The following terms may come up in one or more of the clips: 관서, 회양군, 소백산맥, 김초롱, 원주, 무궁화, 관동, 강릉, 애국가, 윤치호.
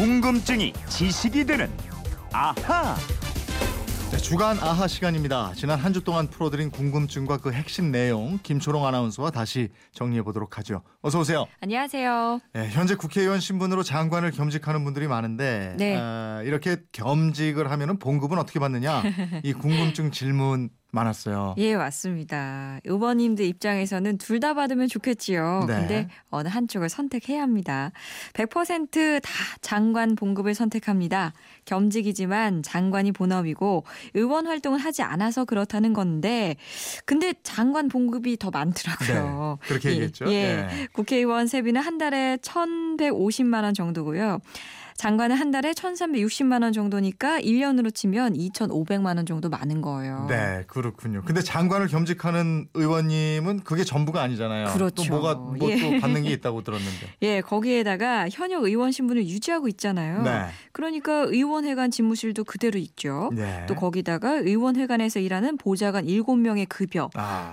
궁금증이 지식이 되는 아하. 네, 주간 아하 시간입니다. 지난 한 주 동안 풀어드린 궁금증과 그 핵심 내용 김초롱 아나운서와 다시 정리해보도록 하죠. 어서 오세요. 안녕하세요. 네, 현재 국회의원 신분으로 장관을 겸직하는 분들이 많은데 네. 이렇게 겸직을 하면 봉급은 어떻게 받느냐 이 궁금증 질문 많았어요. 예, 맞습니다. 의원님들 입장에서는 둘 다 받으면 좋겠지요. 네. 근데 어느 한쪽을 선택해야 합니다. 100% 다 장관 봉급을 선택합니다. 겸직이지만 장관이 본업이고 의원 활동을 하지 않아서 그렇다는 건데 근데 장관 봉급이 더 많더라고요. 네, 그렇게 얘기했죠. 예. 네. 국회의원 세비는 한 달에 1,150만 원 정도고요. 장관은 한 달에 1,360만 원 정도니까 1년으로 치면 2,500만 원 정도 많은 거예요. 네, 그렇군요. 근데 장관을 겸직하는 의원님은 그게 전부가 아니잖아요. 그렇죠. 또 뭐가 또 받는 게 있다고 들었는데. 예, 거기에다가 현역 의원 신분을 유지하고 있잖아요. 네. 그러니까 의원회관 집무실도 그대로 있죠. 네. 또 거기다가 의원회관에서 일하는 보좌관 7명의 급여,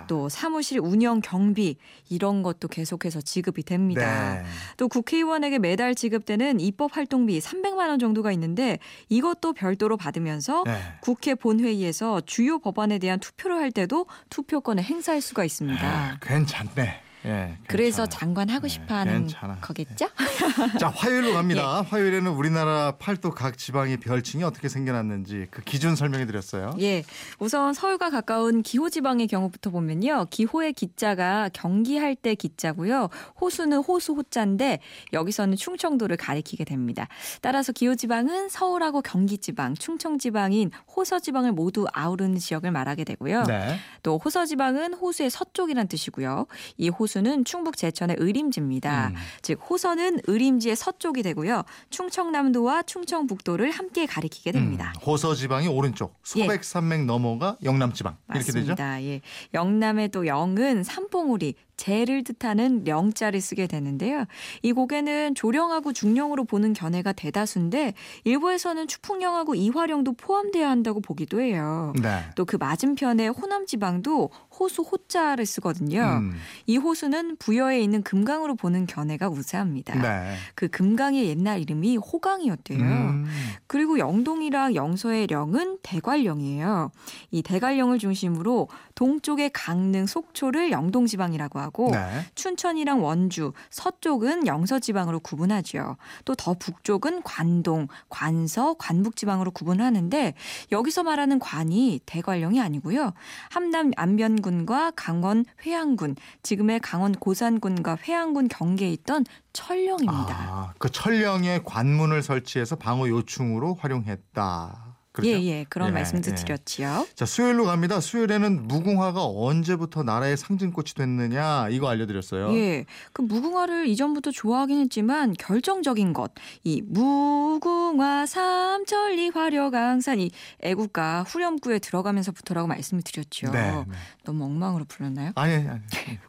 또 사무실 운영 경비 이런 것도 계속해서 지급이 됩니다. 네. 또 국회의원에게 매달 지급되는 입법 활동비 300만 원 정도가 있는데 이것도 별도로 받으면서 네. 국회 본회의에서 주요 법안에 대한 투표를 할 때도 투표권을 행사할 수가 있습니다. 아, 괜찮네. 예, 그래서 장관 하고 싶어하는 거겠죠? 예. 자, 화요일로 갑니다. 예. 화요일에는 우리나라 팔도 각 지방의 별칭이 어떻게 생겨났는지 그 기준 설명해드렸어요. 예, 우선 서울과 가까운 기호지방의 경우부터 보면요. 기호의 기자가 경기할 때 기자고요. 호수는 호수 호자인데 여기서는 충청도를 가리키게 됩니다. 따라서 기호지방은 서울하고 경기지방, 충청지방인 호서지방을 모두 아우르는 지역을 말하게 되고요. 네. 또 호서지방은 호수의 서쪽이란 뜻이고요. 이 호수는 충북 제천의 의림지입니다. 즉 호서는 의림지의 서쪽이 되고요. 충청남도와 충청북도를 함께 가리키게 됩니다. 호서 지방이 오른쪽, 소백산맥 예. 너머가 영남지방. 맞습니다. 이렇게 되죠? 예. 영남의 또 영은 산봉우리, 재를 뜻하는 령자를 쓰게 되는데요. 이 고개는 조령하고 중령으로 보는 견해가 대다수인데 일부에서는 추풍령하고 이화령도 포함돼야 한다고 보기도 해요. 네. 또 그 맞은편의 호남지방도 호수 호자를 쓰거든요. 이 호수는 부여에 있는 금강으로 보는 견해가 우세합니다. 네. 그 금강의 옛날 이름이 호강이었대요. 그리고 영동이랑 영서의 령은 대관령이에요. 이 대관령을 중심으로 동쪽의 강릉, 속초를 영동지방이라고 하고 네. 춘천이랑 원주, 서쪽은 영서지방으로 구분하죠. 또 더 북쪽은 관동, 관서, 관북지방으로 구분하는데 여기서 말하는 관이 대관령이 아니고요. 함남 안변군과 강원 회양군, 지금의 강원 고산군과 회양군 경계에 있던 철령입니다. 아, 그 철령에 관문을 설치해서 방어 요충으로 활용했다. 그렇죠? 예, 예, 그런 말씀도 드렸지요. 자, 수요일로 갑니다. 수요일에는 무궁화가 언제부터 나라의 상징꽃이 됐느냐 이거 알려드렸어요. 예, 그 무궁화를 이전부터 좋아하긴 했지만 결정적인 것, 이 무궁화 삼천리 화려강산 이 애국가 후렴구에 들어가면서부터라고 말씀을 드렸죠. 네, 네. 너무 엉망으로 불렀나요? 아니.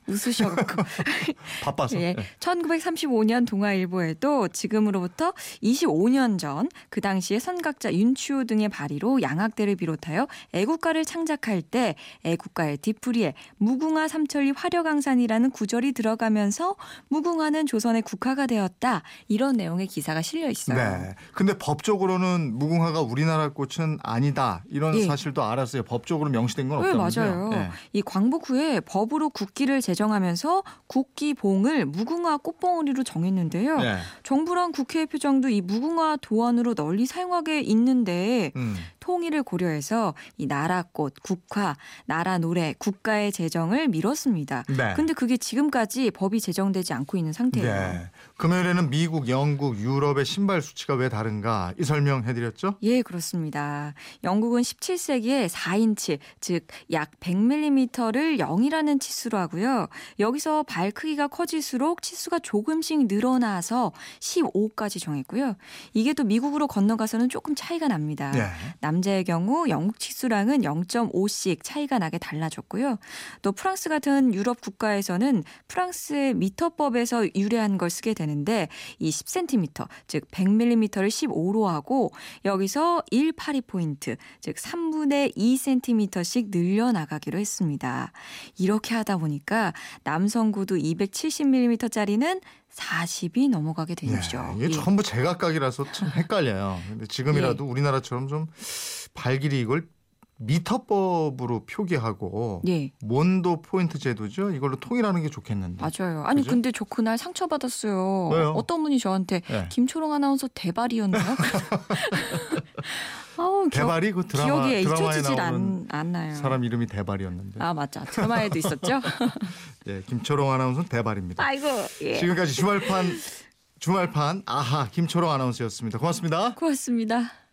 웃으셔가지고 바빠서. 예, 1935년 동아일보에도 지금으로부터 25년 전 그 당시에 선각자 윤치호 등의 발의로 양학대를 비롯하여 애국가를 창작할 때 애국가의 뒷풀이에 무궁화 삼천리 화려강산이라는 구절이 들어가면서 무궁화는 조선의 국화가 되었다. 이런 내용의 기사가 실려 있어요. 네. 근데 법적으로는 무궁화가 우리나라 꽃은 아니다. 이런 예. 사실도 알았어요. 법적으로 명시된 건 없다면서요. 네, 맞아요. 네. 이 광복 후에 법으로 국기를 제정하면서 국기봉을 무궁화 꽃봉오리로 정했는데요. 네. 정부랑 국회의 표정도 이 무궁화 도안으로 널리 사용하게 있는데 통일을 고려해서 이 나라꽃, 국화, 나라 노래, 국가의 제정을 미뤘습니다. 그런데 네. 그게 지금까지 법이 제정되지 않고 있는 상태예요. 네. 금요일에는 미국, 영국, 유럽의 신발 수치가 왜 다른가 이 설명해드렸죠? 예, 그렇습니다. 영국은 17세기에 4인치, 즉 약 100mm를 0이라는 치수로 하고요. 여기서 발 크기가 커질수록 치수가 조금씩 늘어나서 15까지 정했고요. 이게 또 미국으로 건너가서는 조금 차이가 납니다. 네. 남자의 경우 영국 치수랑은 0.5씩 차이가 나게 달라졌고요. 또 프랑스 같은 유럽 국가에서는 프랑스의 미터법에서 유래한 걸 쓰게 되는데 이 10cm, 즉 100mm를 15로 하고 여기서 1파리포인트, 즉 3분의 2cm씩 늘려나가기로 했습니다. 이렇게 하다 보니까 남성 구두 270mm짜리는 40이 넘어가게 되죠. 네, 이게 전부 제각각이라서 참 헷갈려요. 근데 지금이라도 예. 우리나라처럼 좀 발길이 이걸 미터법으로 표기하고 예. 몬도 포인트 제도죠. 이걸로 통일하는 게 좋겠는데. 맞아요. 아니 그죠? 근데 저 그날 상처받았어요. 왜요? 어떤 분이 저한테 네. 김초롱 아나운서 대발이었나요? 대발이 그 드라마, 기억에 잊혀지질 않나요? 사람 이름이 대발이었는데. 아 맞죠. 드라마에도 있었죠. 네, 김초롱 아나운서는 대발입니다. 아이고. 예. 지금까지 주말판 아하 김초롱 아나운서였습니다. 고맙습니다. 고맙습니다.